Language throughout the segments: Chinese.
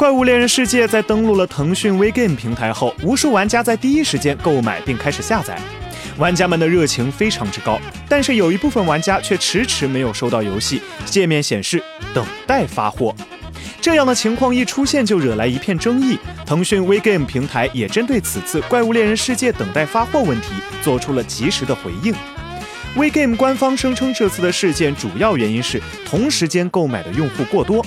怪物猎人世界在登陆了腾讯 WeGame 平台后，无数玩家在第一时间购买并开始下载，玩家们的热情非常之高，但是有一部分玩家却迟迟没有收到游戏，界面显示等待发货。这样的情况一出现就惹来一片争议，腾讯 WeGame 平台也针对此次怪物猎人世界等待发货问题做出了及时的回应。WeGame 官方声称，这次的事件主要原因是同时间购买的用户过多，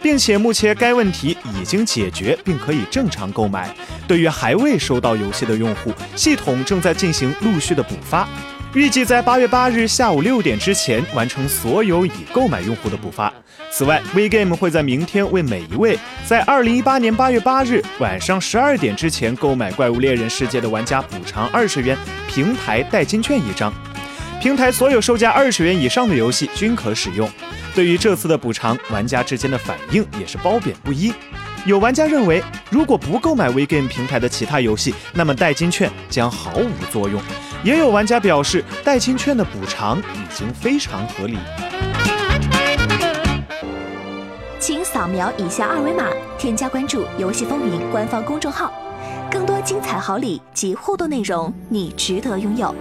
并且目前该问题已经解决，并可以正常购买。对于还未收到游戏的用户，系统正在进行陆续的补发，预计在8月8日下午6点之前完成所有已购买用户的补发。此外 ，WeGame 会在明天为每一位在2018年8月8日晚上12点之前购买《怪物猎人世界》的玩家补偿20元平台代金券一张。平台所有售价20元以上的游戏均可使用。对于这次的补偿，玩家之间的反应也是褒贬不一。有玩家认为，如果不购买 WeGame 平台的其他游戏，那么代金券将毫无作用。也有玩家表示，代金券的补偿已经非常合理。请扫描以下二维码，添加关注“游戏风云”官方公众号，更多精彩好礼及互动内容，你值得拥有。